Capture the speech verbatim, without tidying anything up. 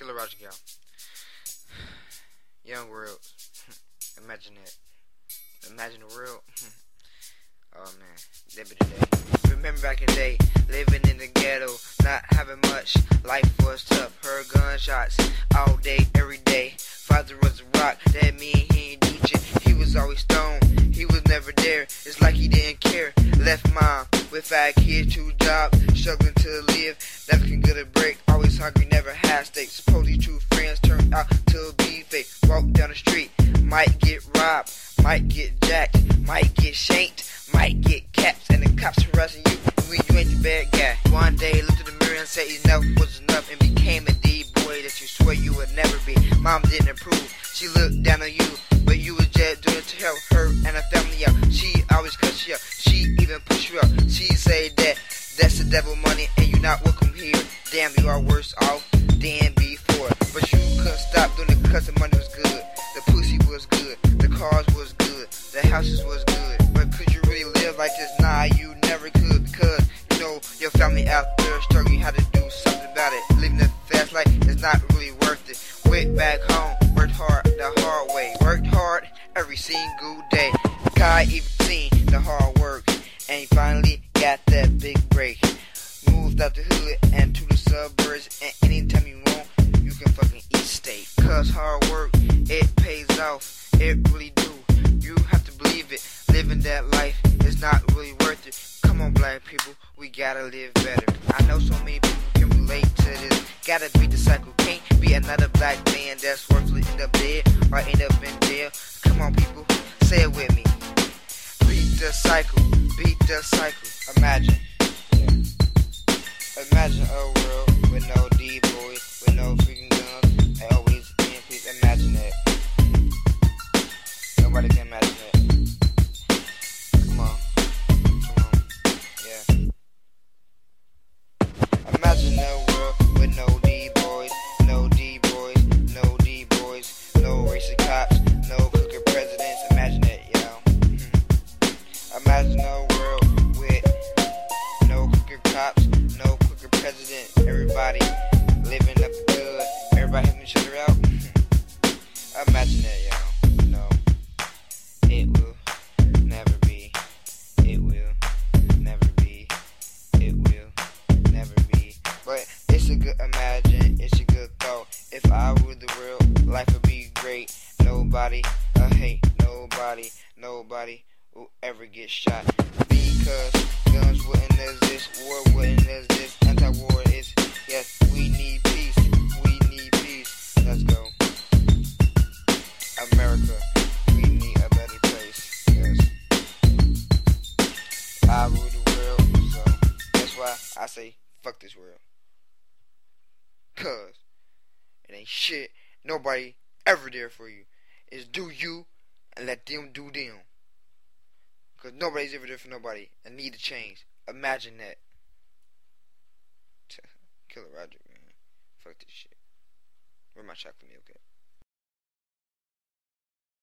Killer Roger Gal. Young world. Imagine it. Imagine the world. Oh man, that be the day. Remember back in the day, living in the ghetto, not having much. Life was tough. Heard gunshots all day, every day. Father was a rock. That mean he ain't do shit. He was always stoned. He was never there. It's like he didn't care. Left mom with five kids, two jobs, struggling to live. Never can get a break. Always hungry, never had steak. Supposedly true friends turned out to be fake. Walk down the street, might get robbed, might get jacked, might get shanked, might get caps, and the cops harassing you when you ain't the bad guy. One day looked in the mirror and said enough was enough, and became a D-boy that you swear you would never be. Mom didn't approve, she looked down on you, but you was just doing it to help her and her family out. She always cuss you up, she even push you up. She say that that's the devil money and you're not welcome here. Damn, you are worse off than before. But you couldn't stop doing it because the money was good, the pussy was good, the cars was good, the houses was good. Could you really live like this? Nah, you never could, because you know your family out there struggling. You had to do something about it. Living the fast life is not really worth it. Went back home, worked hard the hard way, worked hard every single day. God even seen the hard work, and he finally got that big break. Moved out the hood and to the suburbs, and anytime you want, you can fucking eat steak. Cause hard work, it pays off, it really do. You have to believe it. Living that life is not really worth it. Come on, black people, we gotta live better. I know so many people can relate to this. Gotta beat the cycle, can't be another black man that's worthless, end up dead or end up in jail. Come on, people, say it with me. Beat the cycle, beat the cycle. Imagine, yeah. Imagine a world with no D-boys, with no freaking guns, and always being peace. Imagine that. Nobody can imagine that. Imagine a world with no D-boys, no D-boys, no D-boys, no racist cops, no crooked presidents. Imagine it, yo. Imagine a world with no crooked cops, no crooked presidents. Everybody living up good, everybody helping each other out. Imagine that, yo. No, it will never be. It will never be. It will never be. But it's a good imagine, it's a good thought. If I were the world, life would be great. Nobody, I hate nobody, nobody will ever get shot. Because guns wouldn't exist, war wouldn't exist, anti-war is, yes, we need peace, we need peace. Let's go. America, we need a better place, yes. I rule the world, so that's why I say, fuck this world. Cause it ain't shit nobody ever there for you. It's do you and let them do them. Cause nobody's ever there for nobody and need to change. Imagine that. Killer Roger, man. Fuck this shit. Where my chocolate milk at?